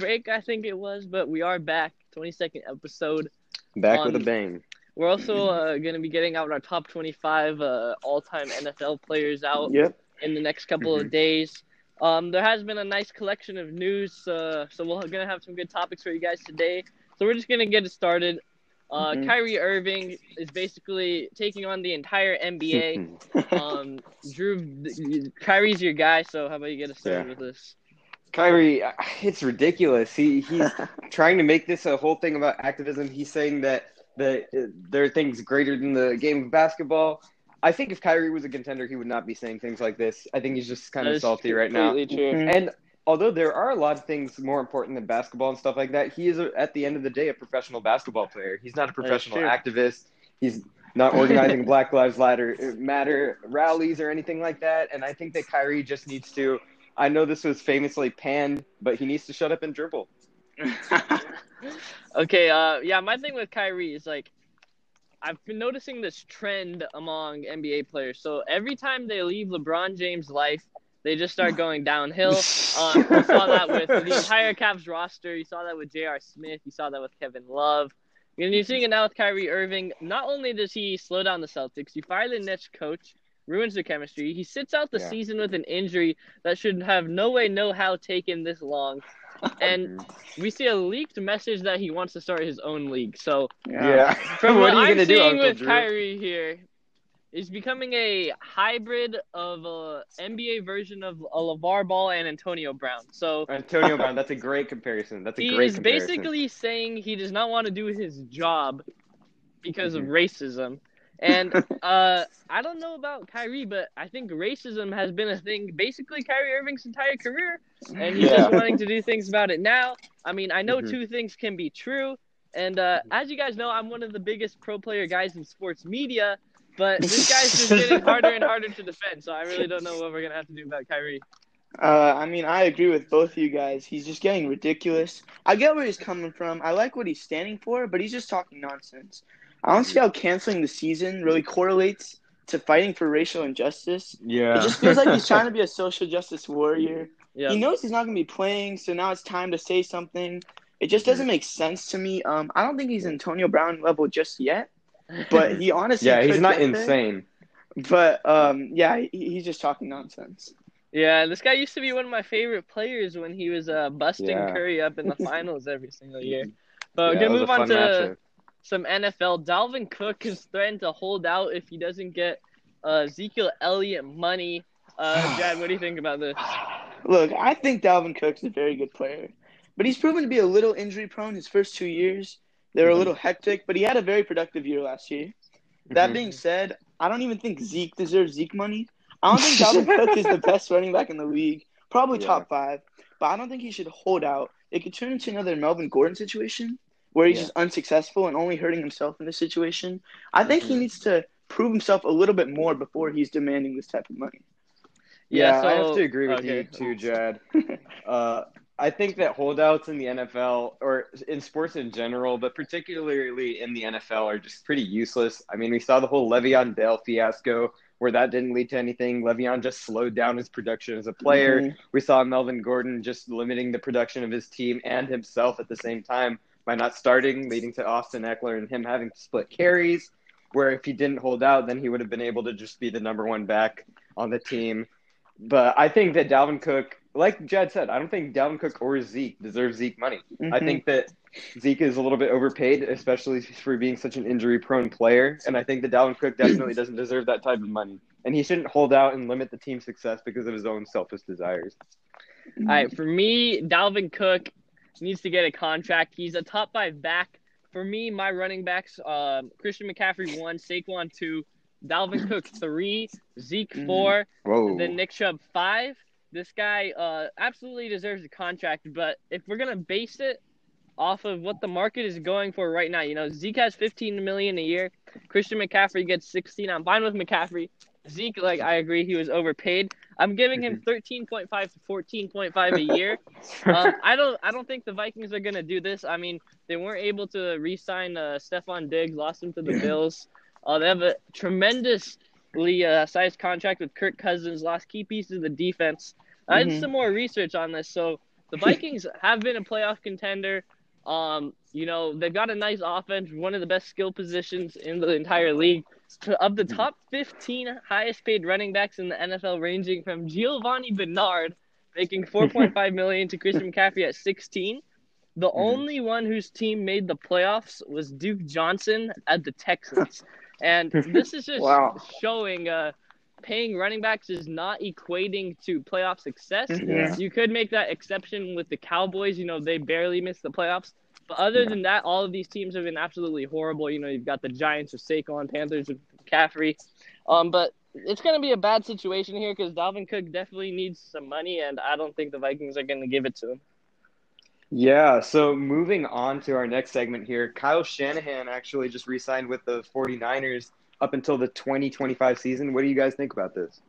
break, I think it was, but we are back. 22nd episode. Back with a bang. We're also going to be getting out our top 25 all-time NFL players out in the next couple of days. There has been a nice collection of news, so we're going to have some good topics for you guys today. So we're just going to get it started. Kyrie Irving is basically taking on the entire NBA. Drew, Kyrie's your guy, so how about you get us started with this? Kyrie, it's ridiculous. He's trying to make this a whole thing about activism. He's saying that there are things greater than the game of basketball. I think if Kyrie was a contender, he would not be saying things like this. I think he's just kind of salty right now. True. And although there are a lot of things more important than basketball and stuff like that, he is, at the end of the day, a professional basketball player. He's not a professional activist. He's not organizing Black Lives Matter rallies or anything like that. And I think that Kyrie just needs to – I know this was famously panned, but he needs to shut up and dribble. Okay, my thing with Kyrie is, like, I've been noticing this trend among NBA players. So every time they leave LeBron James' life, they just start going downhill. You saw that with the entire Cavs roster. You saw that with J.R. Smith. You saw that with Kevin Love. And you're seeing it now with Kyrie Irving. Not only does he slow down the Celtics, he fired the Nets coach, ruins the chemistry. He sits out the season with an injury that should have no way, no how taken this long. And we see a leaked message that he wants to start his own league. So from what I'm seeing with Kyrie here, he's becoming a hybrid of a NBA version of a LaVar Ball and Antonio Brown. So Antonio Brown, that's a great comparison. He is basically saying he does not want to do his job because of racism. And I don't know about Kyrie, but I think racism has been a thing basically Kyrie Irving's entire career, and he's just wanting to do things about it now. I mean, I know two things can be true, and as you guys know, I'm one of the biggest pro player guys in sports media, but this guy's just getting harder and harder to defend, so I really don't know what we're going to have to do about Kyrie. I mean, I agree with both of you guys. He's just getting ridiculous. I get where he's coming from. I like what he's standing for, but he's just talking nonsense. I don't see how canceling the season really correlates to fighting for racial injustice. Yeah. It just feels like he's trying to be a social justice warrior. Yeah. He knows he's not going to be playing, so now it's time to say something. It just doesn't make sense to me. I don't think he's Antonio Brown level just yet, but he honestly he's not insane. But, he's just talking nonsense. Yeah, this guy used to be one of my favorite players when he was busting Curry up in the finals every single year. But we're going to move on to some NFL. Dalvin Cook is threatened to hold out if he doesn't get Ezekiel Elliott money. Jad, what do you think about this? Look, I think Dalvin Cook's a very good player, but he's proven to be a little injury prone his first 2 years. They were a little hectic, but he had a very productive year last year. That being said, I don't even think Zeke deserves Zeke money. I don't think Dalvin Cook is the best running back in the league, probably top five, but I don't think he should hold out. It could turn into another Melvin Gordon situation, where he's just unsuccessful and only hurting himself in this situation. I think he needs to prove himself a little bit more before he's demanding this type of money. Yeah, so I have to agree with you too, Jad. I think that holdouts in the NFL, or in sports in general, but particularly in the NFL, are just pretty useless. I mean, we saw the whole Le'Veon Bell fiasco, where that didn't lead to anything. Le'Veon just slowed down his production as a player. We saw Melvin Gordon just limiting the production of his team and himself at the same time by not starting, leading to Austin Eckler and him having to split carries, where if he didn't hold out, then he would have been able to just be the number one back on the team. But I think that Dalvin Cook, like Jad said, I don't think Dalvin Cook or Zeke deserve Zeke money. I think that Zeke is a little bit overpaid, especially for being such an injury-prone player. And I think that Dalvin Cook definitely doesn't deserve that type of money. And he shouldn't hold out and limit the team's success because of his own selfish desires. All right, for me, Dalvin Cook needs to get a contract. He's a top five back. For me, my running backs, Christian McCaffrey 1, Saquon 2, Dalvin Cook 3, Zeke 4, then Nick Chubb 5. This guy absolutely deserves a contract, but if we're going to base it off of what the market is going for right now, you know, Zeke has $15 million a year. Christian McCaffrey gets $16. I'm fine with McCaffrey. Zeke, like, I agree, he was overpaid. I'm giving him $13.5 to $14.5 a year. I don't think the Vikings are going to do this. I mean, they weren't able to re-sign Stephon Diggs, lost him to the Bills. They have a tremendously sized contract with Kirk Cousins, lost key pieces of the defense. I did some more research on this, so the Vikings have been a playoff contender. You know, they've got a nice offense, one of the best skill positions in the entire league. Of the top 15 highest-paid running backs in the NFL, ranging from Giovanni Bernard making $4.5 million to Christian McCaffrey at 16, the only one whose team made the playoffs was Duke Johnson at the Texans. And this is just showing paying running backs is not equating to playoff success. Yeah. You could make that exception with the Cowboys. You know, they barely missed the playoffs. But other than that, all of these teams have been absolutely horrible. You know, you've got the Giants with Saquon, Panthers with McCaffrey. But it's going to be a bad situation here because Dalvin Cook definitely needs some money, and I don't think the Vikings are going to give it to him. Yeah, so moving on to our next segment here, Kyle Shanahan actually just re-signed with the 49ers up until the 2025 season. What do you guys think about this?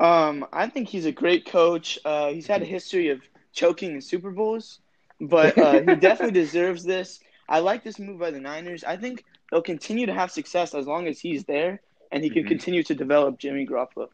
I think he's a great coach. He's had a history of choking in Super Bowls, but he definitely deserves this. I like this move by the Niners. I think they'll continue to have success as long as he's there, and he can continue to develop Jimmy Garoppolo.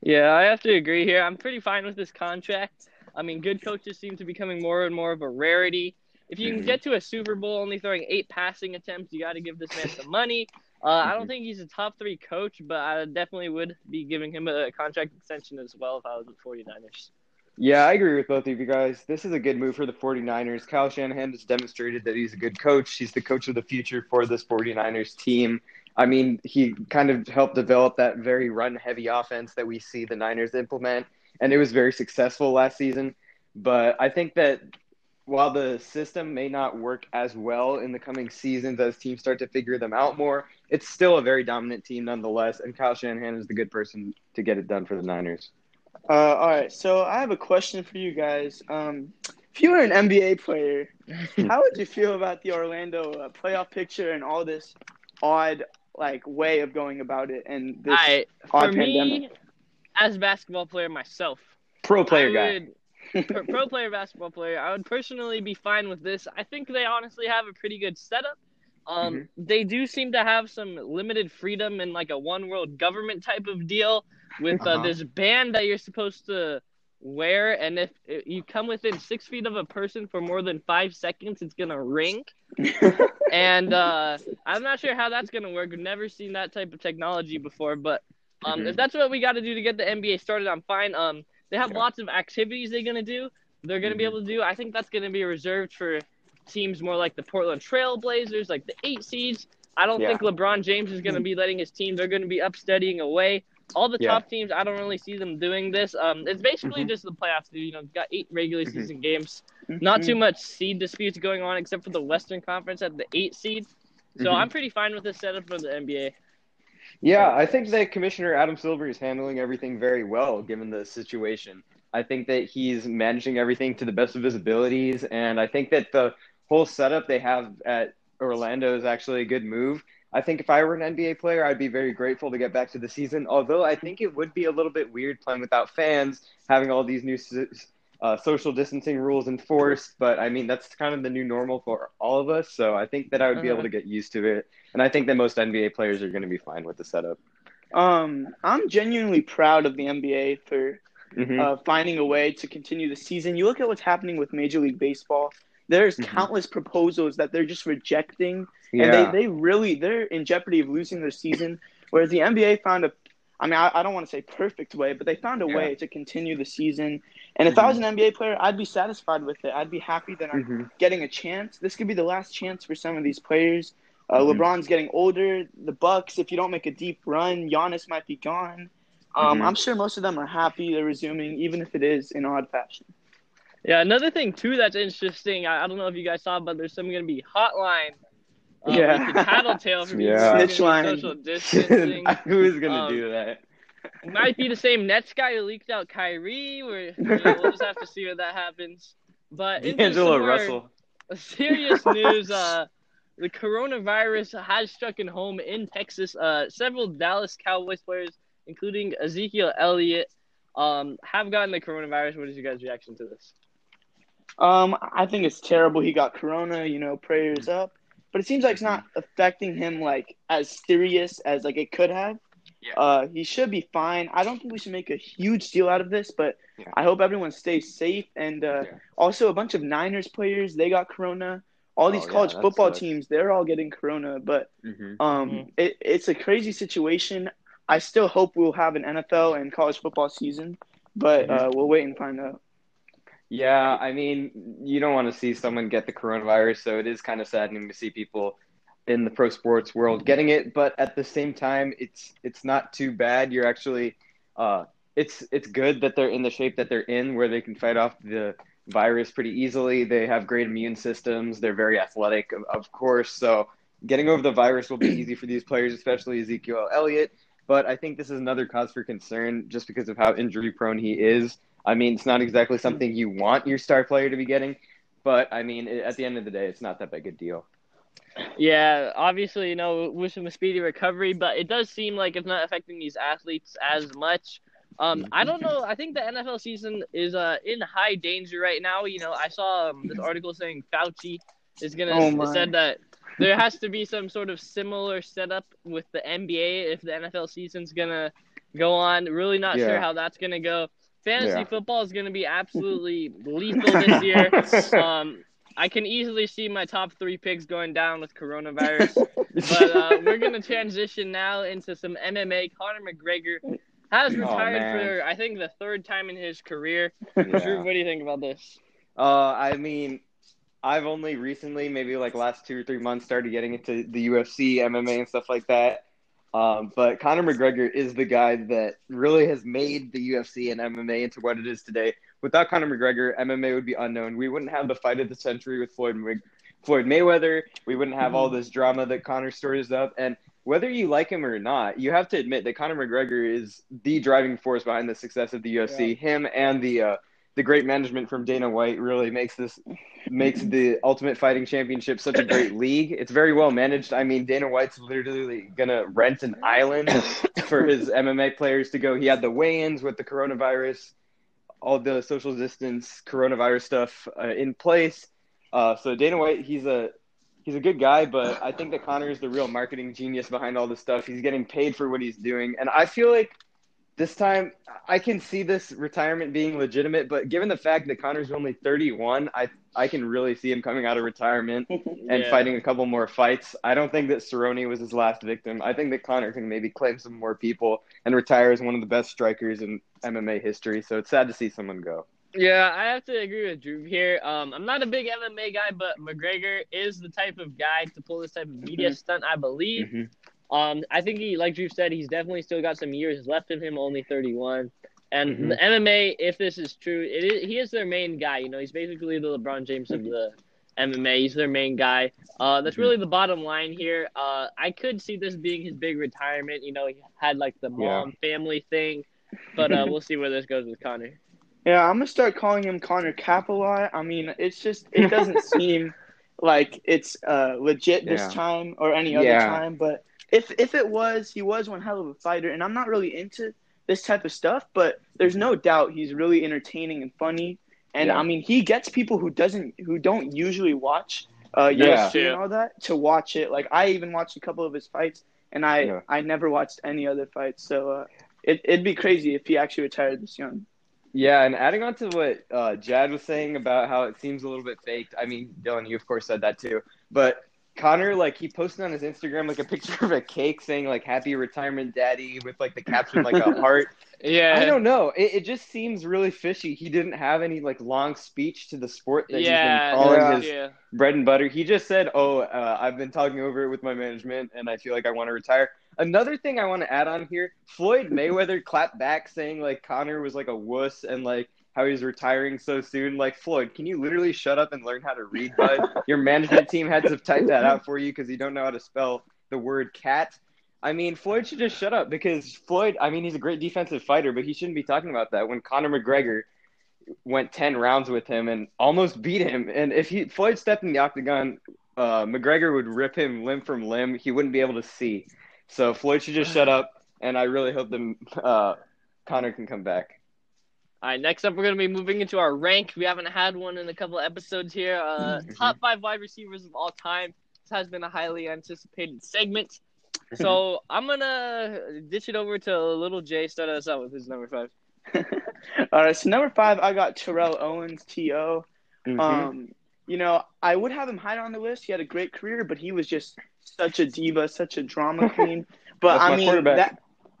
Yeah, I have to agree here. I'm pretty fine with this contract. I mean, good coaches seem to be becoming more and more of a rarity. If you can get to a Super Bowl only throwing 8 passing attempts, you got to give this man some money. I don't think he's a top 3 coach, but I definitely would be giving him a contract extension as well if I was the 49ers. Yeah, I agree with both of you guys. This is a good move for the 49ers. Kyle Shanahan has demonstrated that he's a good coach. He's the coach of the future for this 49ers team. I mean, he kind of helped develop that very run-heavy offense that we see the Niners implement. And it was very successful last season. But I think that while the system may not work as well in the coming seasons as teams start to figure them out more, it's still a very dominant team nonetheless. And Kyle Shanahan is the good person to get it done for the Niners. All right. So I have a question for you guys. If you were an NBA player, how would you feel about the Orlando playoff picture and all this odd way of going about it and this odd pandemic? As a basketball player myself. Pro player, basketball player. I would personally be fine with this. I think they honestly have a pretty good setup. They do seem to have some limited freedom in a one world government type of deal with this band that you're supposed to wear. And if you come within 6 feet of a person for more than 5 seconds, it's going to ring. And I'm not sure how that's going to work. We've never seen that type of technology before, but if that's what we got to do to get the NBA started, I'm fine. They have lots of activities they're going to do. They're going to be able to do. I think that's going to be reserved for teams more like the Portland Trail Blazers, like the 8 seeds. I don't think LeBron James is going to be letting his team. They're going to be up studying away. All the top teams, I don't really see them doing this. It's basically just the playoffs. You know, got 8 regular season games. Not too much seed disputes going on except for the Western Conference at the 8 seed. So I'm pretty fine with this setup for the NBA. Yeah, I think that Commissioner Adam Silver is handling everything very well, given the situation. I think that he's managing everything to the best of his abilities, and I think that the whole setup they have at Orlando is actually a good move. I think if I were an NBA player, I'd be very grateful to get back to the season, although I think it would be a little bit weird playing without fans, having all these new social distancing rules enforced, but I mean, that's kind of the new normal for all of us, so I think that I would be able to get used to it, and I think that most NBA players are going to be fine with the setup. I'm genuinely proud of the NBA for finding a way to continue the season. You look at what's happening with Major League Baseball, there's countless proposals that they're just rejecting, and they're in jeopardy of losing their season, whereas the NBA found I don't want to say perfect way, but they found a way to continue the season. And if I was an NBA player, I'd be satisfied with it. I'd be happy that I'm getting a chance. This could be the last chance for some of these players. LeBron's getting older. The Bucks, if you don't make a deep run, Giannis might be gone. I'm sure most of them are happy they're resuming, even if it is in odd fashion. Yeah, another thing, too, that's interesting. I don't know if you guys saw, but there's going to be hotline. Like the tattletale for snitch line. Social distancing. Who's going to do that? It might be the same Nets guy who leaked out Kyrie. We'll just have to see where that happens. But D'Angelo Russell. Serious news. The coronavirus has struck a home in Texas. Several Dallas Cowboys players, including Ezekiel Elliott, have gotten the coronavirus. What is your guys' reaction to this? I think it's terrible he got corona. You know, prayers up. But it seems like it's not affecting him as serious as it could have. Yeah. He should be fine. I don't think we should make a huge deal out of this, but I hope everyone stays safe. And also a bunch of Niners players, they got corona. All these college football teams, they're all getting corona. But it's a crazy situation. I still hope we'll have an NFL and college football season, but we'll wait and find out. Yeah, I mean, you don't want to see someone get the coronavirus, so it is kind of saddening to see people in the pro sports world getting it. But at the same time, it's not too bad. You're actually it's good that they're in the shape that they're in, where they can fight off the virus pretty easily. They have great immune systems. They're very athletic, of course. So getting over the virus will be easy for these players, especially Ezekiel Elliott. But I think this is another cause for concern just because of how injury-prone he is. I mean, it's not exactly something you want your star player to be getting, but, I mean, at the end of the day, it's not that big a deal. Yeah, obviously, you know, wish him a speedy recovery, but it does seem like it's not affecting these athletes as much. I don't know. I think the NFL season is in high danger right now. You know, I saw this article saying Fauci is going to said that there has to be some sort of similar setup with the NBA if the NFL season's going to go on. Really not sure how that's going to go. Fantasy football is going to be absolutely lethal this year. I can easily see my top three picks going down with coronavirus. But we're going to transition now into some MMA. Conor McGregor has retired for, I think, the third time in his career. Drew, what do you think about this? I mean, I've only recently, maybe like last 2 or 3 months, started getting into the UFC, MMA, and stuff like that. But Conor McGregor is the guy that really has made the UFC and MMA into what it is today. Without Conor McGregor, MMA would be unknown. We wouldn't have the fight of the century with Floyd Mayweather. We wouldn't have all this drama that Conor stirs up. And whether you like him or not, you have to admit that Conor McGregor is the driving force behind the success of the UFC. Yeah. Him and the great management from Dana White really makes the Ultimate Fighting Championship such a great league. It's very well managed. I mean, Dana White's literally going to rent an island for his MMA players to go. He had the weigh-ins with the coronavirus, all the social distance coronavirus stuff in place. So Dana White, he's a good guy, but I think that Conor is the real marketing genius behind all this stuff. He's getting paid for what he's doing. And I feel like this time, I can see this retirement being legitimate, but given the fact that Conor's only 31, I can really see him coming out of retirement and fighting a couple more fights. I don't think that Cerrone was his last victim. I think that Conor can maybe claim some more people and retire as one of the best strikers in MMA history, so it's sad to see someone go. Yeah, I have to agree with Drew here. I'm not a big MMA guy, but McGregor is the type of guy to pull this type of media stunt, I believe. I think he, like Drew said, he's definitely still got some years left in him, only 31. And the MMA, if this is true, he is their main guy. You know, he's basically the LeBron James of the MMA. He's their main guy. That's really the bottom line here. I could see this being his big retirement. You know, he had like the mom family thing, but we'll see where this goes with Conor. Yeah, I'm gonna start calling him Conor Capilot. I mean, it doesn't seem like it's legit this time or any other time, but. If it was, he was one hell of a fighter, and I'm not really into this type of stuff, but there's no doubt he's really entertaining and funny. And I mean, he gets people who don't usually watch UFC and all that to watch it. Like I even watched a couple of his fights, and I never watched any other fights. So it'd be crazy if he actually retired this young. Yeah, and adding on to what Jad was saying about how it seems a little bit faked. I mean, Dylan, you of course said that too, but. Conor, like, he posted on his Instagram, like, a picture of a cake saying, like, happy retirement, daddy, with, like, the caption, like, a heart. Yeah. I don't know. It just seems really fishy. He didn't have any, like, long speech to the sport that he's been calling his bread and butter. He just said, I've been talking over it with my management, and I feel like I want to retire. Another thing I want to add on here, Floyd Mayweather clapped back saying, like, Conor was, like, a wuss and, like, how he's retiring so soon. Like, Floyd, can you literally shut up and learn how to read, bud? Your management team had to type that out for you because you don't know how to spell the word cat. I mean, Floyd should just shut up because Floyd, I mean, he's a great defensive fighter, but he shouldn't be talking about that when Conor McGregor went 10 rounds with him and almost beat him. And if Floyd stepped in the octagon, McGregor would rip him limb from limb. He wouldn't be able to see. So Floyd should just shut up, and I really hope that Conor can come back. All right, next up, we're going to be moving into our rank. We haven't had one in a couple of episodes here. Top 5 wide receivers of all time. This has been a highly anticipated segment. So I'm going to ditch it over to Little Jay. Start us out with his number five. All right, so number five, I got Terrell Owens, T.O. Mm-hmm. You know, I would have him higher on the list. He had a great career, but he was just such a diva, such a drama queen. But, I mean,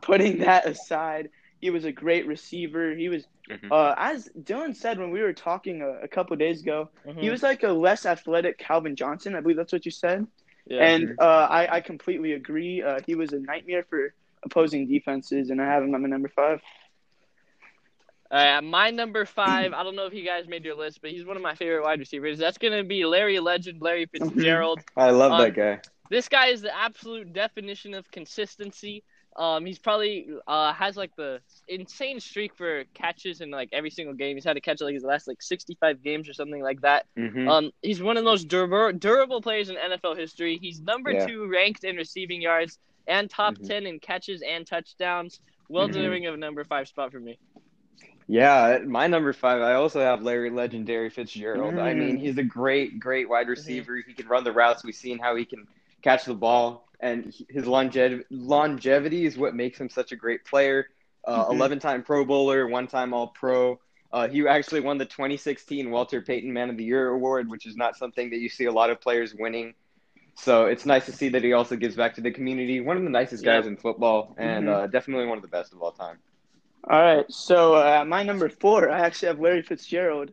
putting that aside, he was a great receiver. He was, as Dylan said when we were talking a couple days ago, he was like a less athletic Calvin Johnson. I believe that's what you said. Yeah, and I completely agree. He was a nightmare for opposing defenses, and I have him at my number five. My number five, I don't know if you guys made your list, but he's one of my favorite wide receivers. That's going to be Larry Fitzgerald. I love that guy. This guy is the absolute definition of consistency. He's probably has, like, the insane streak for catches in, like, every single game. He's had a catch, like, his last, like, 65 games or something like that. Mm-hmm. He's one of the most durable players in NFL history. He's number two ranked in receiving yards and top 10 in catches and touchdowns. Well deserving of a number five spot for me. Yeah, my number five, I also have Larry Legendary Fitzgerald. I mean, he's a great, great wide receiver. He can run the routes. We've seen how he can catch the ball. And his longevity is what makes him such a great player. 11-time Pro Bowler, one-time All-Pro. He actually won the 2016 Walter Payton Man of the Year Award, which is not something that you see a lot of players winning. So it's nice to see that he also gives back to the community. One of the nicest guys in football, and definitely one of the best of all time. All right, so my number four, I actually have Larry Fitzgerald.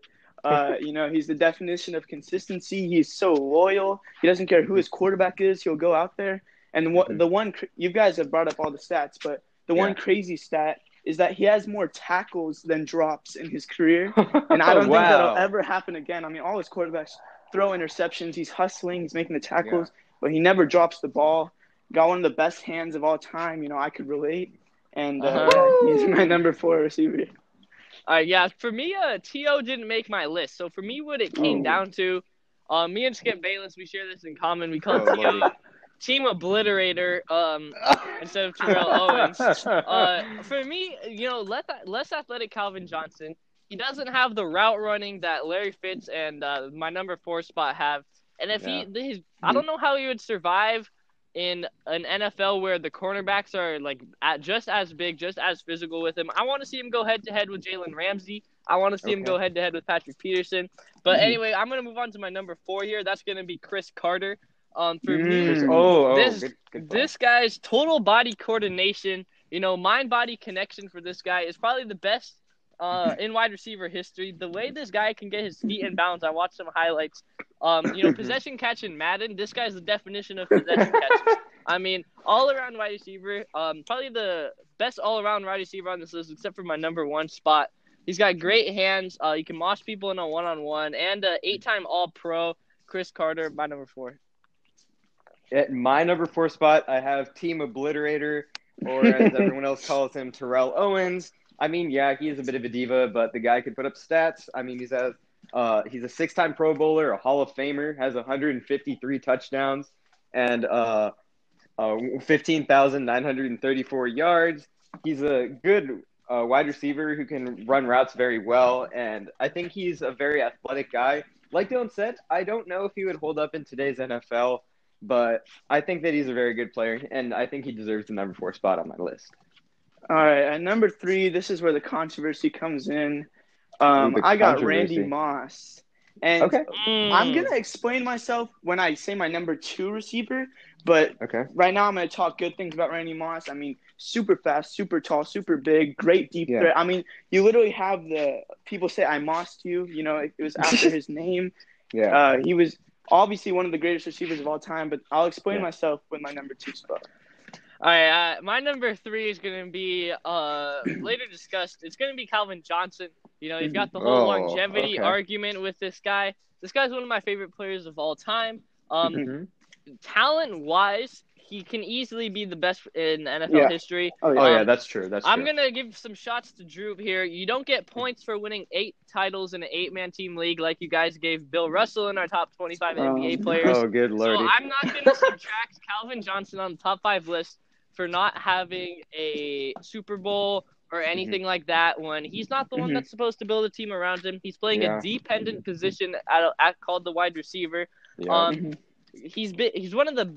You know, he's the definition of consistency. He's so loyal. He doesn't care who his quarterback is. He'll go out there. And the one – you guys have brought up all the stats, but the one crazy stat is that he has more tackles than drops in his career. And I don't think that'll ever happen again. I mean, all his quarterbacks throw interceptions. He's hustling. He's making the tackles. But he never drops the ball. Got one of the best hands of all time. You know, I could relate. And he's my number four receiver. Yeah, for me, T.O. didn't make my list. So for me, what it came down to, me and Skip Bayless, we share this in common. We call him T.O. Team Obliterator instead of Terrell Owens. For me, you know, less athletic Calvin Johnson. He doesn't have the route running that Larry Fitz and my number four spot have. And if he I don't know how he would survive in an NFL where the cornerbacks are like just as big, just as physical with him. I want to see him go head-to-head with Jalen Ramsey. I want to see him go head-to-head with Patrick Peterson. But anyway, I'm going to move on to my number four here. That's going to be Chris Carter. For me, this guy's total body coordination, you know, mind-body connection for this guy is probably the best in wide receiver history. The way this guy can get his feet in bounds, I watched some highlights. You know, possession catch in Madden, this guy's the definition of possession catch. I mean, all-around wide receiver, probably the best all-around wide receiver on this list except for my number one spot. He's got great hands. You can mosh people in a one-on-one. And 8-time All-Pro, Chris Carter, my number four. At my number four spot, I have Team Obliterator, or as everyone else calls him, Terrell Owens. I mean, yeah, he is a bit of a diva, but the guy can put up stats. I mean, he's a 6-time Pro Bowler, a Hall of Famer, has 153 touchdowns and 15,934 yards. He's a good wide receiver who can run routes very well, and I think he's a very athletic guy. Like Dylan said, I don't know if he would hold up in today's NFL, but I think that he's a very good player, and I think he deserves the number four spot on my list. All right, at number three, this is where the controversy comes in. I got Randy Moss. And I'm going to explain myself when I say my number two receiver, but right now I'm going to talk good things about Randy Moss. I mean, super fast, super tall, super big, great deep threat. I mean, you literally have the people say, I mossed you. You know, it was after his name. He was – obviously one of the greatest receivers of all time, but I'll explain myself with my number two spot. All right, my number three is going to be later discussed. It's going to be Calvin Johnson. You know, you've got the whole longevity argument with this guy. This guy's one of my favorite players of all time. Talent-wise, he can easily be the best in NFL history. That's true. I'm going to give some shots to Drew here. You don't get points for winning 8 titles in an 8-man team league like you guys gave Bill Russell in our top 25 NBA players. Oh, good lordy. So I'm not going to subtract Calvin Johnson on the top 5 list for not having a Super Bowl or anything like that when he's not the one that's supposed to build a team around him. He's playing a dependent position called the wide receiver. He is the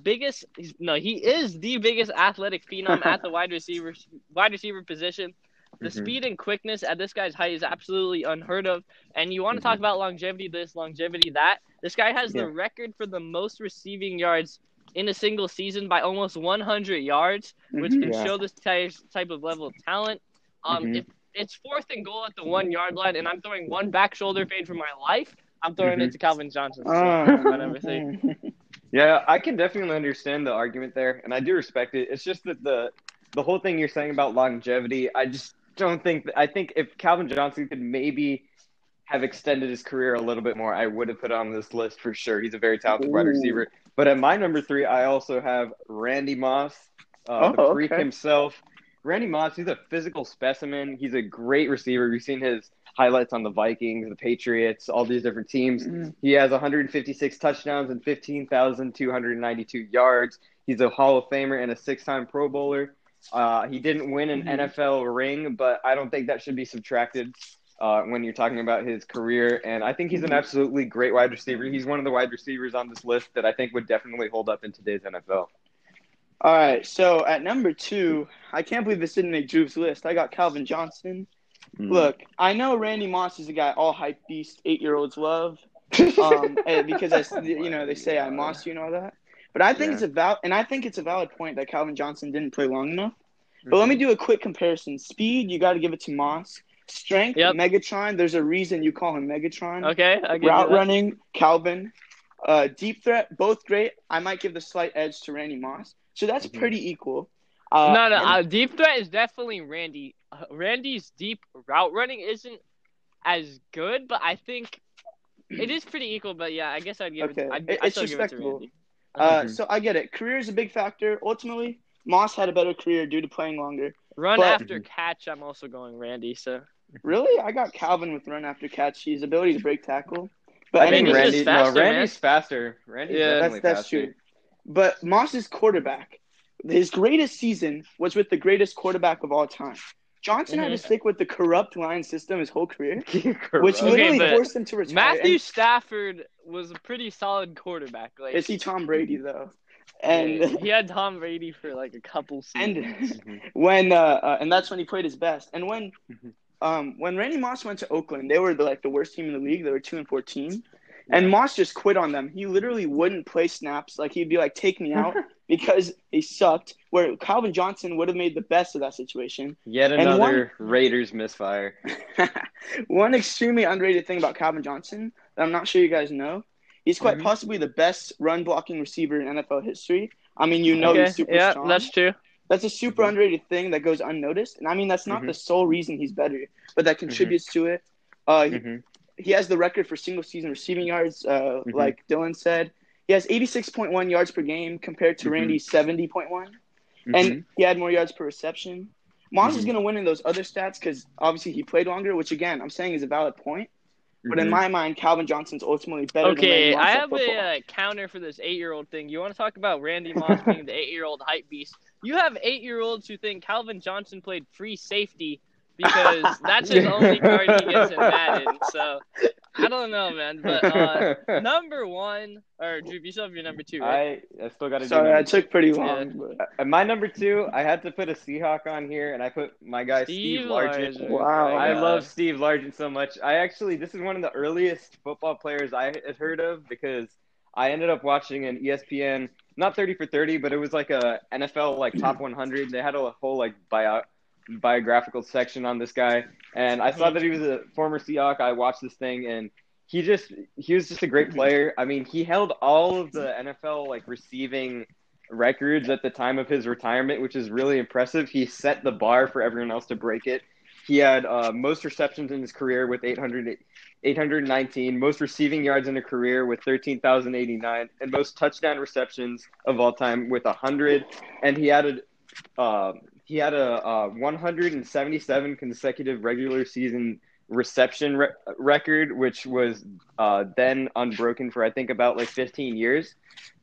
biggest athletic phenom at the wide receiver position. The mm-hmm. speed and quickness at this guy's height is absolutely unheard of. And you want to mm-hmm. talk about longevity this, longevity that. This guy has the record for the most receiving yards in a single season by almost 100 yards, which mm-hmm. can show this type of level of talent. Mm-hmm. If it's 4th and goal at the 1 yard line, and I'm throwing one back shoulder fade for my life, I'm throwing mm-hmm. it to Calvin Johnson. Yeah, I can definitely understand the argument there, and I do respect it. It's just that the whole thing you're saying about longevity, I just don't think – I think if Calvin Johnson could maybe have extended his career a little bit more, I would have put on this list for sure. He's a very talented wide receiver. But at my number 3, I also have Randy Moss, the freak himself. Randy Moss, he's a physical specimen. He's a great receiver. We've seen his highlights on the Vikings, the Patriots, all these different teams. Mm-hmm. He has 156 touchdowns and 15,292 yards. He's a Hall of Famer and a 6-time Pro Bowler. He didn't win an mm-hmm. NFL ring, but I don't think that should be subtracted when you're talking about his career. And I think he's an absolutely great wide receiver. He's one of the wide receivers on this list that I think would definitely hold up in today's NFL. All right, so at number 2, I can't believe this didn't make Drew's list. I got Calvin Johnson. Mm. Look, I know Randy Moss is a guy all hype beast 8-year-olds love because they say I'm Moss, you know that. But I think it's a valid point that Calvin Johnson didn't play long enough. But let me do a quick comparison. Speed, you got to give it to Moss. Strength, Megatron. There's a reason you call him Megatron. Okay, I get route running, Calvin. Deep threat, both great. I might give the slight edge to Randy Moss. So that's pretty equal. Deep threat is definitely Randy. Randy's deep route running isn't as good, but I think it is pretty equal. But yeah, I guess I'd give it. It's respectable. Give it to Randy. So I get it. Career is a big factor. Ultimately, Moss had a better career due to playing longer. After catch, I'm also going Randy. So really, I got Calvin with run after catch. His ability to break tackle. But I think Randy's faster. Randy's faster. That's faster. True. But Moss's quarterback, his greatest season was with the greatest quarterback of all time. Johnson had to stick with the corrupt line system his whole career, which literally forced him to retire. Matthew Stafford was a pretty solid quarterback. Like, is he Tom Brady, though? And he had Tom Brady for like a couple seasons. And when that's when he played his best. And when Randy Moss went to Oakland, they were like the worst team in the league. They were 2-14. And Moss just quit on them. He literally wouldn't play snaps. Like, he'd be like, take me out because they sucked, where Calvin Johnson would have made the best of that situation. Yet another Raiders misfire. One extremely underrated thing about Calvin Johnson that I'm not sure you guys know, he's quite possibly the best run-blocking receiver in NFL history. I mean, he's super strong. Yeah, that's true. That's a super underrated thing that goes unnoticed. And, I mean, that's not the sole reason he's better, but that contributes to it. He has the record for single-season receiving yards, like Dylan said. He has 86.1 yards per game compared to Randy's 70.1. And he had more yards per reception. Moss is going to win in those other stats because, obviously, he played longer, which, again, I'm saying is a valid point. But in my mind, Calvin Johnson's ultimately better than Randy Moss. Okay, I have a counter for this 8-year-old thing. You want to talk about Randy Moss being the 8-year-old hype beast? You have 8-year-olds who think Calvin Johnson played free safety because that's his only card he gets in Madden. So, I don't know, man. But number 1, or Drew, you still have your number 2, right? I still got to do that. Sorry, I took pretty long. But... my number 2, I had to put a Seahawk on here, and I put my guy Steve Largent. Wow. I love Steve Largent so much. This is one of the earliest football players I had heard of because I ended up watching an ESPN, not 30 for 30, but it was like a NFL like top 100. They had a whole like biographical section on this guy, and I saw that he was a former Seahawk. I watched this thing, and he was just a great player. I mean, he held all of the NFL like receiving records at the time of his retirement, which is really impressive. He set the bar for everyone else to break it. He had most receptions in his career with 819, most receiving yards in a career with 13,089, and most touchdown receptions of all time with 100. And he added he had a 177 consecutive regular season reception record, which was then unbroken for, I think, about like 15 years.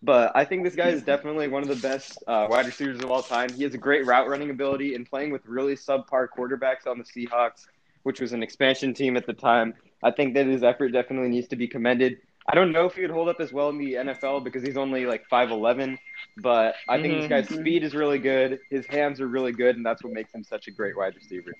But I think this guy is definitely one of the best wide receivers of all time. He has a great route running ability, and playing with really subpar quarterbacks on the Seahawks, which was an expansion team at the time, I think that his effort definitely needs to be commended. I don't know if he would hold up as well in the NFL because he's only like 5'11", but I think this guy's speed is really good. His hands are really good, and that's what makes him such a great wide receiver.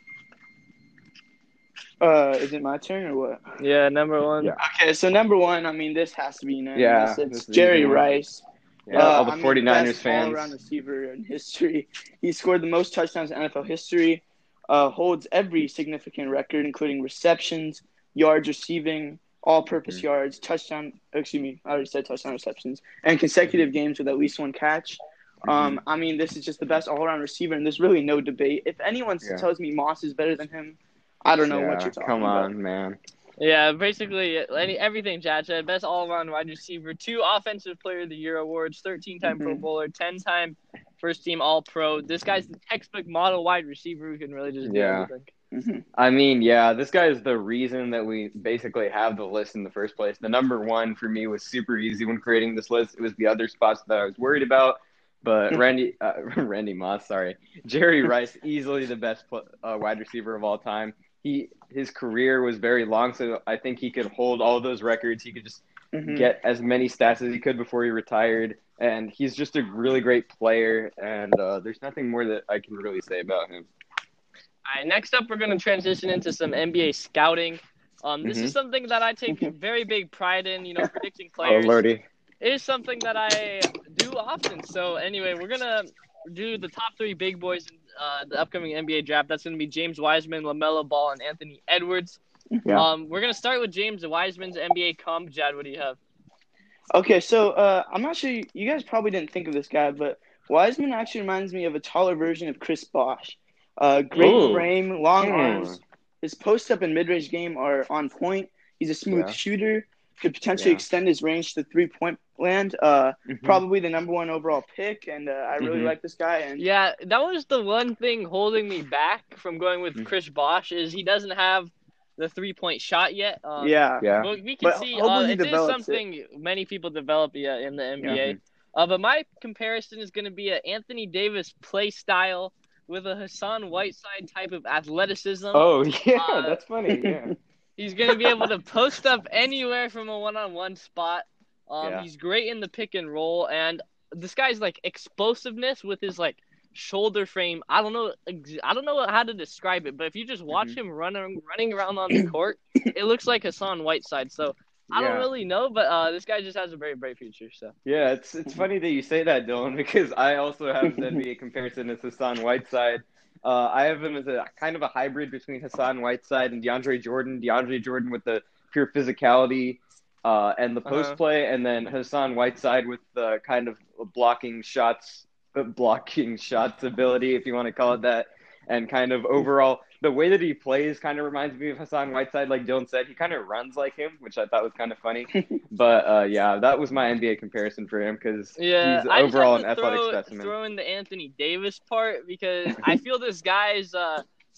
Is it my turn or what? Yeah, number one. Yeah. Okay, so number one, I mean, this has to be unanimous. Yeah, it's Jerry Rice. Yeah, all the 49ers fans. All-around receiver in history. He scored the most touchdowns in NFL history. Holds every significant record, including receptions, yards receiving, all-purpose yards, I already said touchdown receptions, and consecutive games with at least one catch. I mean, this is just the best all-around receiver, and there's really no debate. If anyone tells me Moss is better than him, I don't know what you're talking about. Come on, man. Yeah, basically everything Chad said. Best all-around wide receiver, 2 Offensive Player of the Year awards, 13-time Pro Bowler, 10-time first-team All-Pro. This guy's the textbook model wide receiver who can really just do everything. I mean, this guy is the reason that we basically have the list in the first place. The number one for me was super easy when creating this list. It was the other spots that I was worried about. But Jerry Rice, easily the best wide receiver of all time. His career was very long, so I think he could hold all those records. He could just get as many stats as he could before he retired. And he's just a really great player, and there's nothing more that I can really say about him. All right, next up, we're going to transition into some NBA scouting. This is something that I take very big pride in, predicting players. Oh, Lordy. It is something that I do often. So, anyway, we're going to do the top 3 big boys in the upcoming NBA draft. That's going to be James Wiseman, LaMelo Ball, and Anthony Edwards. Yeah. We're going to start with James Wiseman's NBA comp. Jad, what do you have? Okay, so I'm not sure you guys probably didn't think of this guy, but Wiseman actually reminds me of a taller version of Chris Bosh. Great frame, long arms. His post-up and mid-range game are on point. He's a smooth shooter. Could potentially extend his range to three-point land. Probably the number 1 overall pick, and I really like this guy. And yeah, that was the one thing holding me back from going with Chris Bosh is he doesn't have the three-point shot yet. But we can see it is something many people develop in the NBA. But my comparison is going to be an Anthony Davis play style with a Hassan Whiteside type of athleticism. Oh, yeah, that's funny. Yeah. He's going to be able to post up anywhere from a one-on-one spot. He's great in the pick and roll. And this guy's, explosiveness with his, shoulder frame. I don't know how to describe it, but if you just watch him running around on the court, it looks like Hassan Whiteside. So I don't really know, but this guy just has a very bright future. So yeah, it's funny that you say that, Dylan, because I also have the NBA comparison as Hassan Whiteside. I have him as a kind of a hybrid between Hassan Whiteside and DeAndre Jordan. DeAndre Jordan with the pure physicality and the post play, and then Hassan Whiteside with the kind of blocking shots ability, if you want to call it that, and kind of overall. The way that he plays kind of reminds me of Hassan Whiteside, like Dylan said. He kind of runs like him, which I thought was kind of funny. But, that was my NBA comparison for him because he's overall an athletic specimen. Throw in the Anthony Davis part because I feel this guy's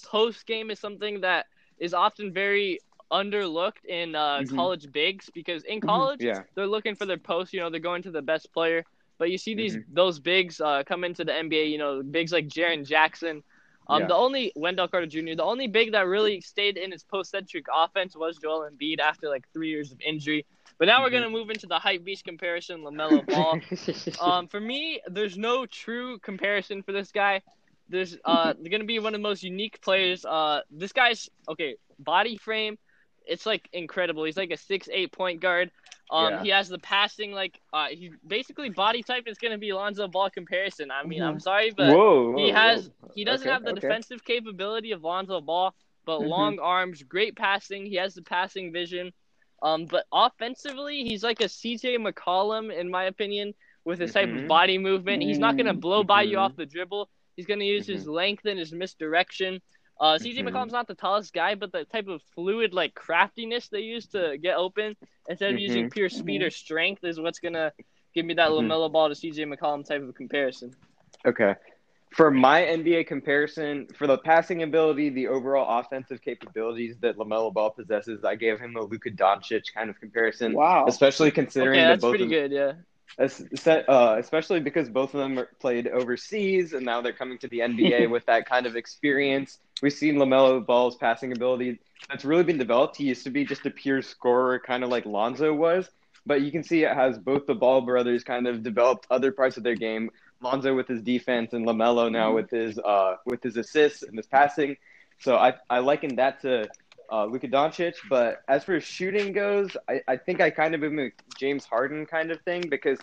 post game is something that is often very underlooked in college bigs because in college they're looking for their post. They're going to the best player. But you see these those bigs come into the NBA, bigs like Jaren Jackson. Wendell Carter Jr., the only big that really stayed in his post-centric offense was Joel Embiid after 3 years of injury. But now we're going to move into the hype beast comparison, LaMelo Ball. For me, there's no true comparison for this guy. There's going to be one of the most unique players. This guy's, body frame, it's incredible. He's a 6'8" point guard. He has the passing, he basically body type is going to be Lonzo Ball comparison. I mean, I'm sorry, but he doesn't have the defensive capability of Lonzo Ball, but long arms, great passing. He has the passing vision. But offensively, he's like a CJ McCollum, in my opinion, with his type of body movement. He's not going to blow by you off the dribble. He's going to use his length and his misdirection. C.J. McCollum's not the tallest guy, but the type of fluid, craftiness they use to get open instead of using pure speed or strength is what's going to give me that LaMelo Ball to C.J. McCollum type of comparison. Okay. For my NBA comparison, for the passing ability, the overall offensive capabilities that LaMelo Ball possesses, I gave him the Luka Doncic kind of comparison. Wow. Especially considering that both of them. That's pretty good, yeah. Especially because both of them played overseas, and now they're coming to the NBA with that kind of experience. We've seen LaMelo Ball's passing ability that's really been developed. He used to be just a pure scorer, kind of like Lonzo was. But you can see it has both the Ball brothers kind of developed other parts of their game. Lonzo with his defense and LaMelo now with his assists and his passing. So I liken that to Luka Doncic. But as for shooting goes, I think I kind of am a James Harden kind of thing because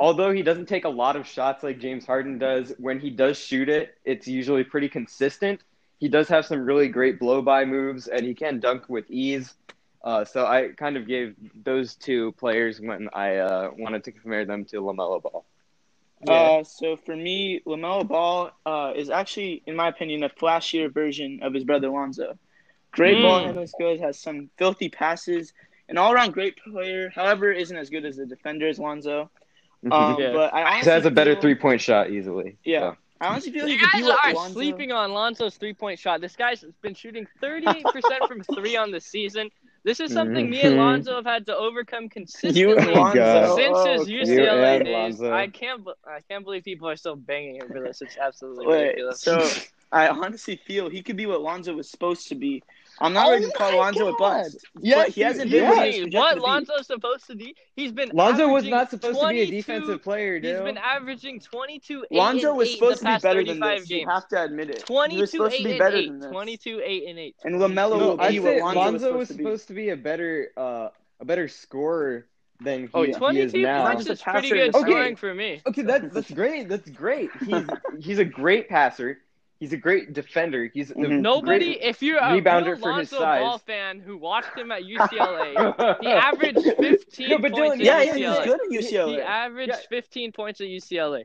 although he doesn't take a lot of shots like James Harden does, when he does shoot it, it's usually pretty consistent. He does have some really great blow-by moves, and he can dunk with ease. So I kind of gave those two players when I wanted to compare them to LaMelo Ball. Yeah. So for me, LaMelo Ball is actually, in my opinion, a flashier version of his brother Lonzo. Great ball handling skills, has some filthy passes, an all-around great player. However, isn't as good as a defender as Lonzo. But I so has a better three-point shot easily. Yeah. So. I honestly feel like you guys are sleeping on Lonzo's three-point shot. This guy's been shooting 38% from three on the season. This is something me and Lonzo have had to overcome consistently since his UCLA days. I can't believe people are still banging over this. It's absolutely ridiculous. So I honestly feel he could be what Lonzo was supposed to be. I'm not ready to call Lonzo a bust. Yes, but he hasn't been what Lonzo's supposed to be. He's been Lonzo was not supposed to be a defensive player, dude. He's been averaging 22 Lonzo was supposed to be better than this. Games. You have to admit it. 22 8 and 8. And LaMelo will be what Lonzo was supposed to be a better scorer than he is now. 22 is pretty good scoring for me. Okay, that's great. That's great. He's a great passer. He's a great defender. He's if you're a rebounder for his size. Lonzo Ball fan who watched him at UCLA, he averaged 15 points at UCLA. Yeah, he was good at UCLA. He averaged 15 points at UCLA.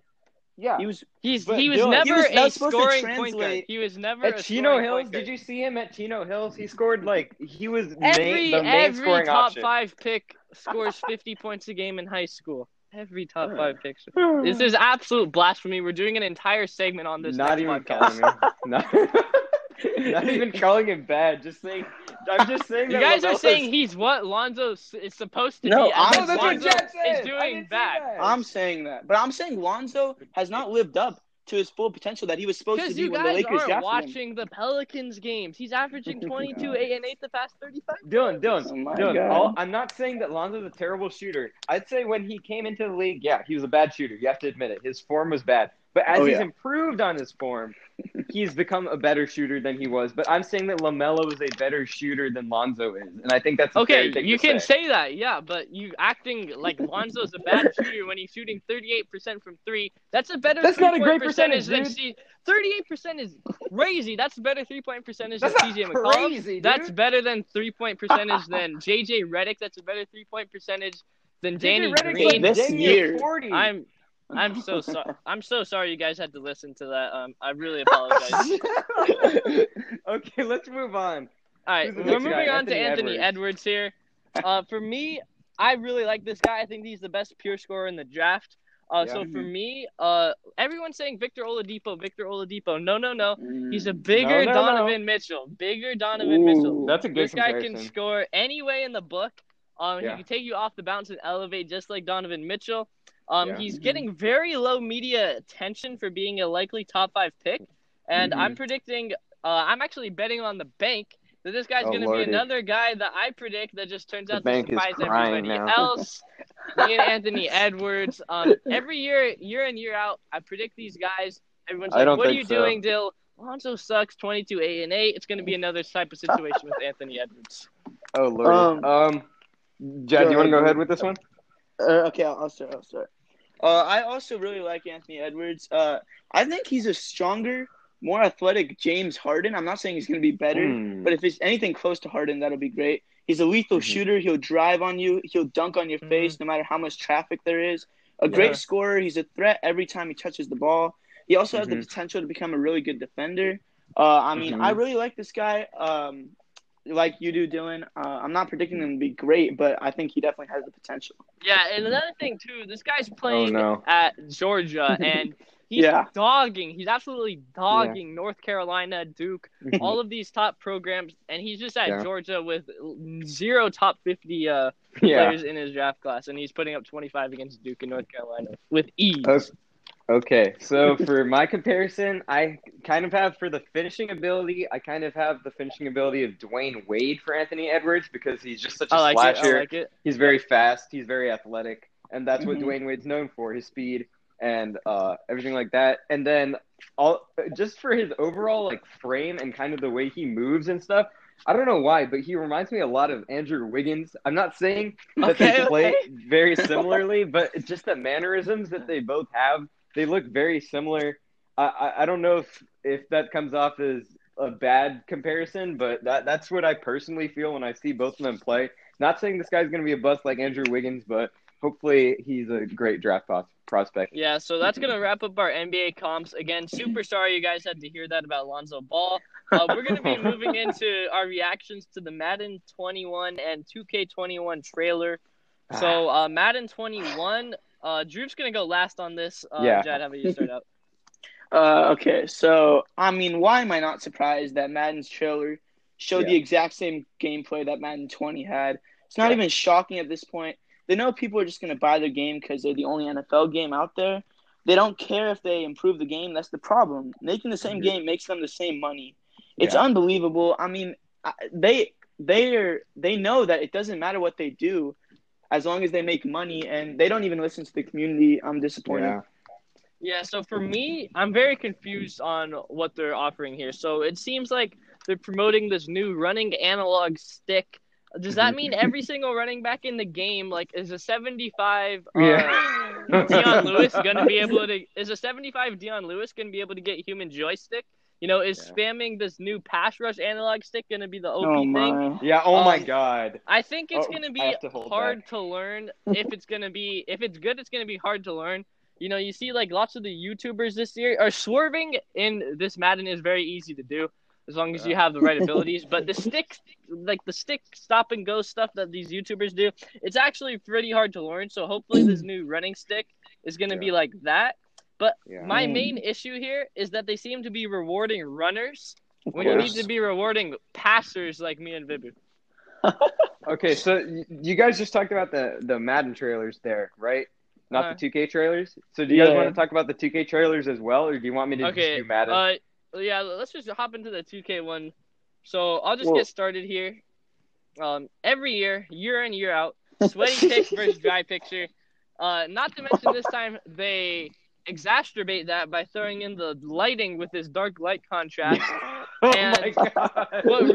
Yeah. He was never a scoring point guard. He was never at Chino Hills. Did you see him at Chino Hills? He scored he was the main scoring top option. 5 pick scores 50 points a game in high school. Every top 5 picture. This is absolute blasphemy. We're doing an entire segment on this. Not even podcast. Not even calling him bad. I'm just saying. You guys are saying he's what Lonzo is supposed to be. No, that's what Jack said. Is doing bad. I'm saying that, but I'm saying Lonzo has not lived up to his full potential that he was supposed to be when the Lakers drafted him. Because you guys aren't watching the Pelicans games. He's averaging 22, 8, and 8 the past 35. Dylan, I'm not saying that Lonzo's a terrible shooter. I'd say when he came into the league, he was a bad shooter. You have to admit it. His form was bad. But as he's improved on his form, he's become a better shooter than he was. But I'm saying that LaMelo is a better shooter than Lonzo is. And I think that's fair you can say that, but you acting like Lonzo's a bad shooter when he's shooting 38% from three. That's a better three-point percentage than CJ. 38% is crazy. That's a better three-point percentage than CJ McCollum. Crazy, that's better than three-point percentage than JJ Redick. That's a better three-point percentage than Danny Green. This year, 40. I'm so sorry you guys had to listen to that. I really apologize. Okay, let's move on. All right, we're moving on to Anthony Edwards here. For me, I really like this guy. I think he's the best pure scorer in the draft. So for me, everyone's saying Victor Oladipo. No. He's a bigger Donovan Mitchell. That's a good comparison. This guy can score any way in the book. He can take you off the bounce and elevate just like Donovan Mitchell. He's getting very low media attention for being a likely top 5 pick, and I'm predicting I'm actually betting on the bank that this guy's going to be another guy that I predict that just turns out to surprise everybody else. Me and Anthony Edwards. Every year in, year out, I predict these guys. Everyone's like, "What are you doing, Dill? Lonzo sucks, 22, 8, and 8. It's going to be another type of situation with Anthony Edwards. Oh, Lord. Jad, do you want to go ahead with this one? Okay, I'll start. I also really like Anthony Edwards. I think he's a stronger, more athletic James Harden. I'm not saying he's going to be better, but if it's anything close to Harden, that'll be great. He's a lethal shooter. He'll drive on you. He'll dunk on your face no matter how much traffic there is. A great scorer. He's a threat every time he touches the ball. He also has the potential to become a really good defender. I mean, I really like this guy. Like you do, Dylan. I'm not predicting him to be great, but I think he definitely has the potential. Yeah, and another thing, too, this guy's playing at Georgia, and he's dogging. He's absolutely dogging North Carolina, Duke, all of these top programs, and he's just at Georgia with 0 top 50 players in his draft class, and he's putting up 25 against Duke and North Carolina with ease. Okay, so for my comparison, I kind of have the finishing ability of Dwayne Wade for Anthony Edwards because he's just such a slasher. He's very fast. He's very athletic. And that's what Dwayne Wade's known for, his speed and everything like that. And then just for his overall like frame and kind of the way he moves and stuff, I don't know why, but he reminds me a lot of Andrew Wiggins. I'm not saying that they play very similarly, but just the mannerisms that they both have, they look very similar. I don't know if that comes off as a bad comparison, but that's what I personally feel when I see both of them play. Not saying this guy's going to be a bust like Andrew Wiggins, but hopefully he's a great draft prospect. Yeah, so that's going to wrap up our NBA comps. Again, super sorry you guys had to hear that about Lonzo Ball. We're going to be moving into our reactions to the Madden 21 and 2K21 trailer. So Madden 21, Drew's going to go last on this. Jad, how about you start out? Okay, so, I mean, why am I not surprised that Madden's trailer showed the exact same gameplay that Madden 20 had? It's not even shocking at this point. They know people are just going to buy their game because they're the only NFL game out there. They don't care if they improve the game. That's the problem. Making the same game makes them the same money. It's unbelievable. I mean, they know that it doesn't matter what they do as long as they make money, and they don't even listen to the community. I'm disappointed. Yeah, so for me, I'm very confused on what they're offering here. So it seems like they're promoting this new running analog stick. Does that mean every single running back in the game, like, is a 75 Deion Lewis going to be able to – is a 75 Deion Lewis going to be able to get human joystick? You know, is spamming this new pass rush analog stick going to be the OP thing? Yeah, my God. I think it's going to be hard to learn. If it's good, it's going to be hard to learn. You know, you see, like, lots of the YouTubers this year are swerving, and this Madden is very easy to do. As long as you have the right abilities. But the stick, like the stick stop-and-go stuff that these YouTubers do, it's actually pretty hard to learn. So hopefully this new running stick is going to be like that. But my main issue here is that they seem to be rewarding runners when you need to be rewarding passers like me and Vibu. Okay, so you guys just talked about the Madden trailers there, right? Not the 2K trailers? So do you guys want to talk about the 2K trailers as well, or do you want me to just do Madden? Yeah, let's just hop into the 2K one. So I'll just get started here. Every year, year in, year out, sweaty pick versus dry picture. Not to mention this time, they exacerbate that by throwing in the lighting with this dark light contrast. And what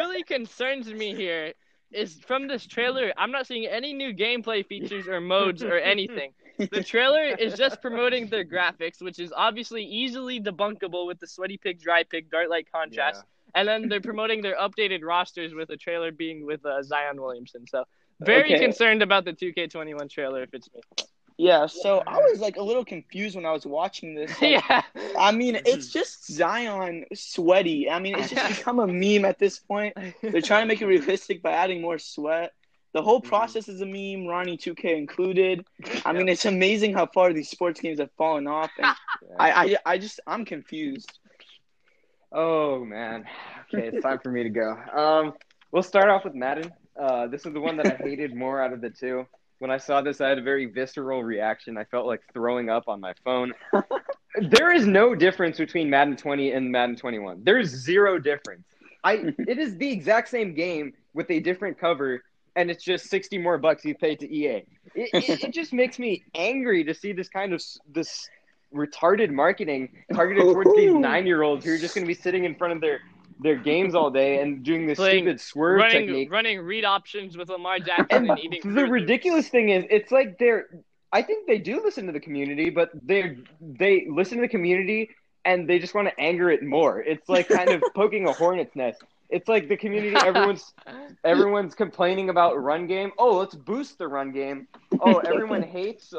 really concerns me here is from this trailer, I'm not seeing any new gameplay features or modes or anything. The trailer is just promoting their graphics, which is obviously easily debunkable with the sweaty pig, dry pig, dark light contrast. Yeah. And then they're promoting their updated rosters with the trailer being with Zion Williamson. So very concerned about the 2K21 trailer if it's me. Yeah, so I was like a little confused when I was watching this. Like, I mean, it's just Zion sweaty. I mean, it's just become a meme at this point. They're trying to make it realistic by adding more sweat. The whole process is a meme, Ronnie 2K included. I mean, it's amazing how far these sports games have fallen off. And I'm confused. Oh, man. Okay, it's time for me to go. We'll start off with Madden. This is the one that I hated more out of the two. When I saw this, I had a very visceral reaction. I felt like throwing up on my phone. There is no difference between Madden 20 and Madden 21. There is zero difference. It is the exact same game with a different cover. And it's just $60 more you pay to EA. It just makes me angry to see this kind of this retarded marketing targeted towards these 9-year-olds who are just going to be sitting in front of their games all day and doing this stupid swerve technique, running read options with Lamar Jackson, and eating. The ridiculous thing is, it's like I think they do listen to the community, but they listen to the community and they just want to anger it more. It's like kind of poking a hornet's nest. It's like the community, everyone's complaining about run game. Oh, let's boost the run game. Oh, everyone hates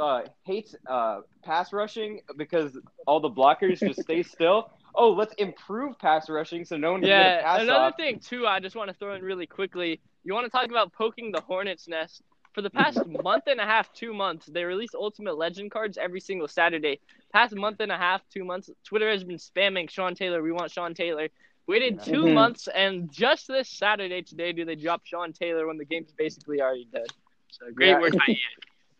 pass rushing because all the blockers just stay still. Oh, let's improve pass rushing so no one can get a pass off. Thing, too, I just want to throw in really quickly. You want to talk about poking the hornet's nest. For the past month and a half, 2 months, they release Ultimate Legend cards every single Saturday. Past month and a half, 2 months, Twitter has been spamming Sean Taylor. We want Sean Taylor. Waited 2 months, and just this Saturday today do they drop Sean Taylor when the game's basically already dead. So, great work by EA.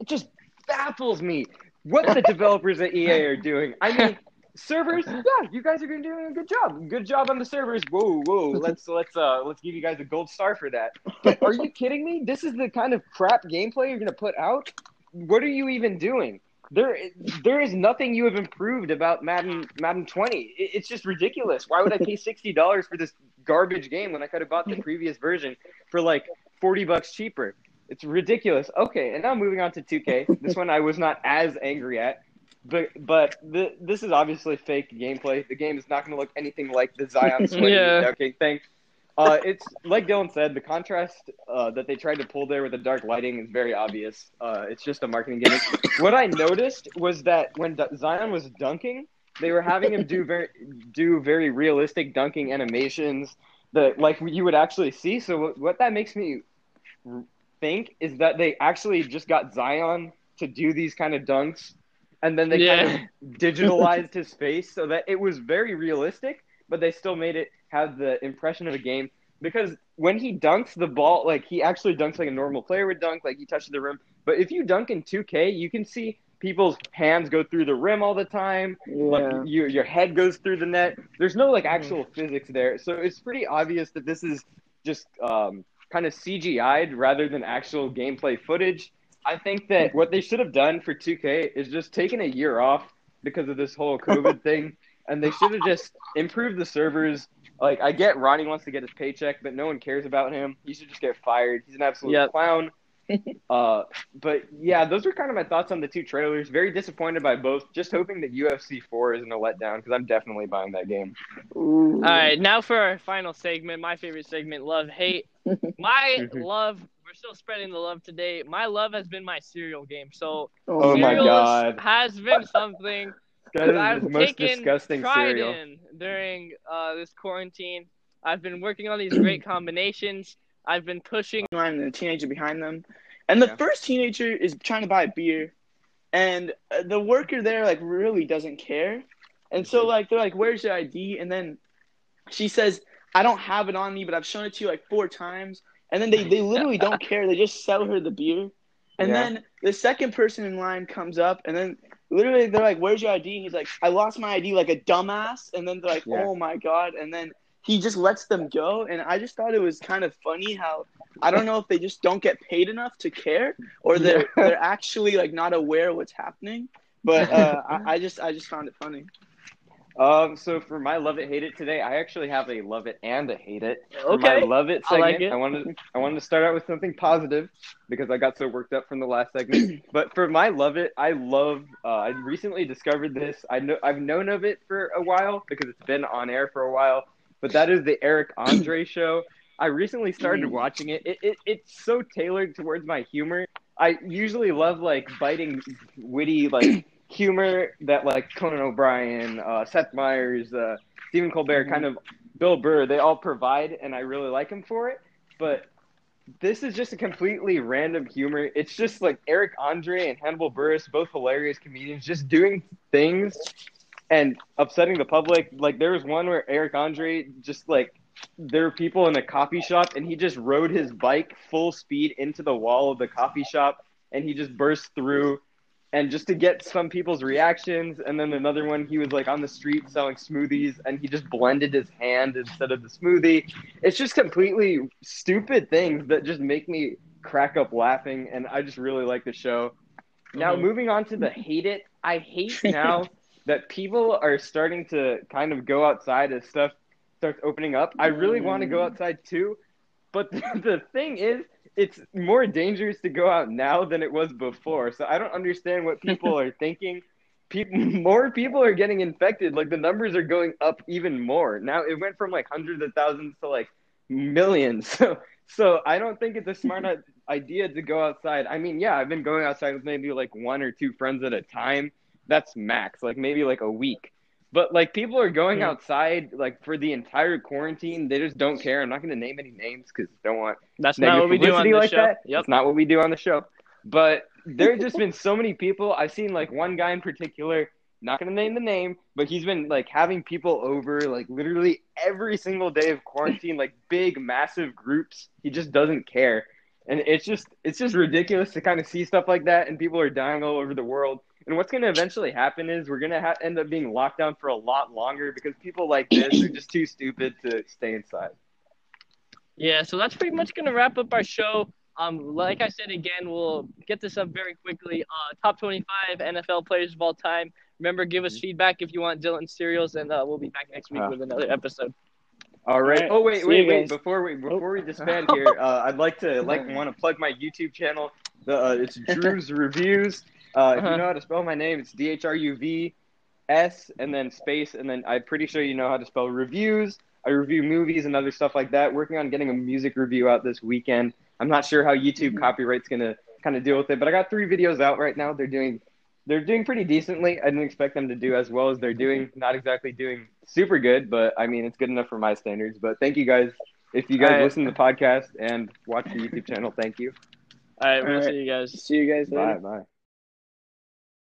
It just baffles me. what the developers at EA are doing. I mean, servers, yeah, you guys are doing a good job. Good job on the servers. Whoa. Let's give you guys a gold star for that. But are you kidding me? This is the kind of crap gameplay you're gonna put out? What are you even doing? There is nothing you have improved about Madden 20. It's just ridiculous. Why would I pay $60 for this garbage game when I could have bought the previous version for like $40 cheaper? It's ridiculous. Okay, and now moving on to 2K. This one I was not as angry at, but this is obviously fake gameplay. The game is not going to look anything like the Zion swing. Okay, thanks. It's like Dylan said, the contrast that they tried to pull there with the dark lighting is very obvious. It's just a marketing gimmick. What I noticed was that when Zion was dunking, they were having him do very realistic dunking animations that like you would actually see. So what that makes me think is that they actually just got Zion to do these kind of dunks, and then they kind of digitalized his face so that it was very realistic, but they still made it have the impression of a game. Because when he dunks the ball, like he actually dunks like a normal player would dunk, like he touches the rim. But if you dunk in 2K, you can see people's hands go through the rim all the time. Yeah. Like your head goes through the net. There's no like actual physics there. So it's pretty obvious that this is just kind of CGI'd rather than actual gameplay footage. I think that what they should have done for 2K is just taken a year off because of this whole COVID thing, and they should have just improved the servers. Like, I get Ronnie wants to get his paycheck, but no one cares about him. He should just get fired. He's an absolute clown. But, yeah, those were kind of my thoughts on the two trailers. Very disappointed by both. Just hoping that UFC 4 isn't a letdown, because I'm definitely buying that game. Ooh. All right, now for our final segment, my favorite segment, love, hate. My love, we're still spreading the love today. My love has been my cereal game. So, oh my God, has been something that I've the most disgusting cereal in during this quarantine. I've been working on these great combinations. I've been pushing and the teenager behind them, and the first teenager is trying to buy a beer, and the worker there like really doesn't care, and so like they're like, "Where's your ID?" And then she says, "I don't have it on me, but I've shown it to you like 4 times." And then they literally don't care. They just sell her the beer, and then the second person in line comes up, and then. Literally, they're like, "Where's your ID?" And he's like, "I lost my ID like a dumbass." And then they're like, "Oh, my God." And then he just lets them go. And I just thought it was kind of funny how I don't know if they just don't get paid enough to care, or they're actually like not aware of what's happening. But I just found it funny. So for my love it, hate it today, I actually have a love it and a hate it. For my love it segment, I wanted to start out with something positive because I got so worked up from the last segment. But for my love it, I love I recently discovered this. I've known of it for a while because it's been on air for a while. But that is the Eric Andre show. I recently started watching it. It's so tailored towards my humor. I usually love like biting, witty like humor that like Conan O'Brien, Seth Meyers, Stephen Colbert, kind of Bill Burr, they all provide, and I really like him for it. But this is just a completely random humor. It's just like Eric Andre and Hannibal Buress, both hilarious comedians, just doing things and upsetting the public. Like there was one where Eric Andre just like there were people in a coffee shop, and he just rode his bike full speed into the wall of the coffee shop, and he just burst through. And just to get some people's reactions. And then another one, he was like on the street selling smoothies, and he just blended his hand instead of the smoothie. It's just completely stupid things that just make me crack up laughing. And I just really like the show. Now, moving on to the hate it. I hate now that people are starting to kind of go outside as stuff starts opening up. I really want to go outside too. But the thing is, it's more dangerous to go out now than it was before. So I don't understand what people are thinking. More people are getting infected. Like the numbers are going up even more. Now it went from like hundreds of thousands to like millions. So I don't think it's a smart idea to go outside. I mean, yeah, I've been going outside with maybe like 1 or 2 friends at a time. That's max, like maybe like a week. But like people are going outside like for the entire quarantine. They just don't care. I'm not going to name any names because I don't want that's not what we do on the show. That's not what we do on the show. But there have just been so many people. I've seen like one guy in particular. Not going to name the name, but he's been like having people over like literally every single day of quarantine. Like big, massive groups. He just doesn't care, and it's just ridiculous to kind of see stuff like that. And people are dying all over the world. And what's going to eventually happen is we're going to end up being locked down for a lot longer because people like this are just too stupid to stay inside. Yeah, so that's pretty much going to wrap up our show. Like I said, again, we'll get this up very quickly. Top 25 NFL players of all time. Remember, give us feedback if you want Dylan Cereals, and we'll be back next week with another episode. All right. Oh, wait. Before we disband here, I'd want to plug my YouTube channel. It's Drew's Reviews. If you know how to spell my name, it's DHRUVS and then space, and then I'm pretty sure you know how to spell reviews. I review movies and other stuff like that. Working on getting a music review out this weekend. I'm not sure how YouTube copyright's going to kind of deal with it, but I got 3 videos out right now. They're doing pretty decently. I didn't expect them to do as well as they're doing. Not exactly doing super good, but I mean, it's good enough for my standards. But thank you guys. If you guys listen to the podcast and watch the YouTube channel, thank you. All right, we'll see you guys. See you guys later. Bye.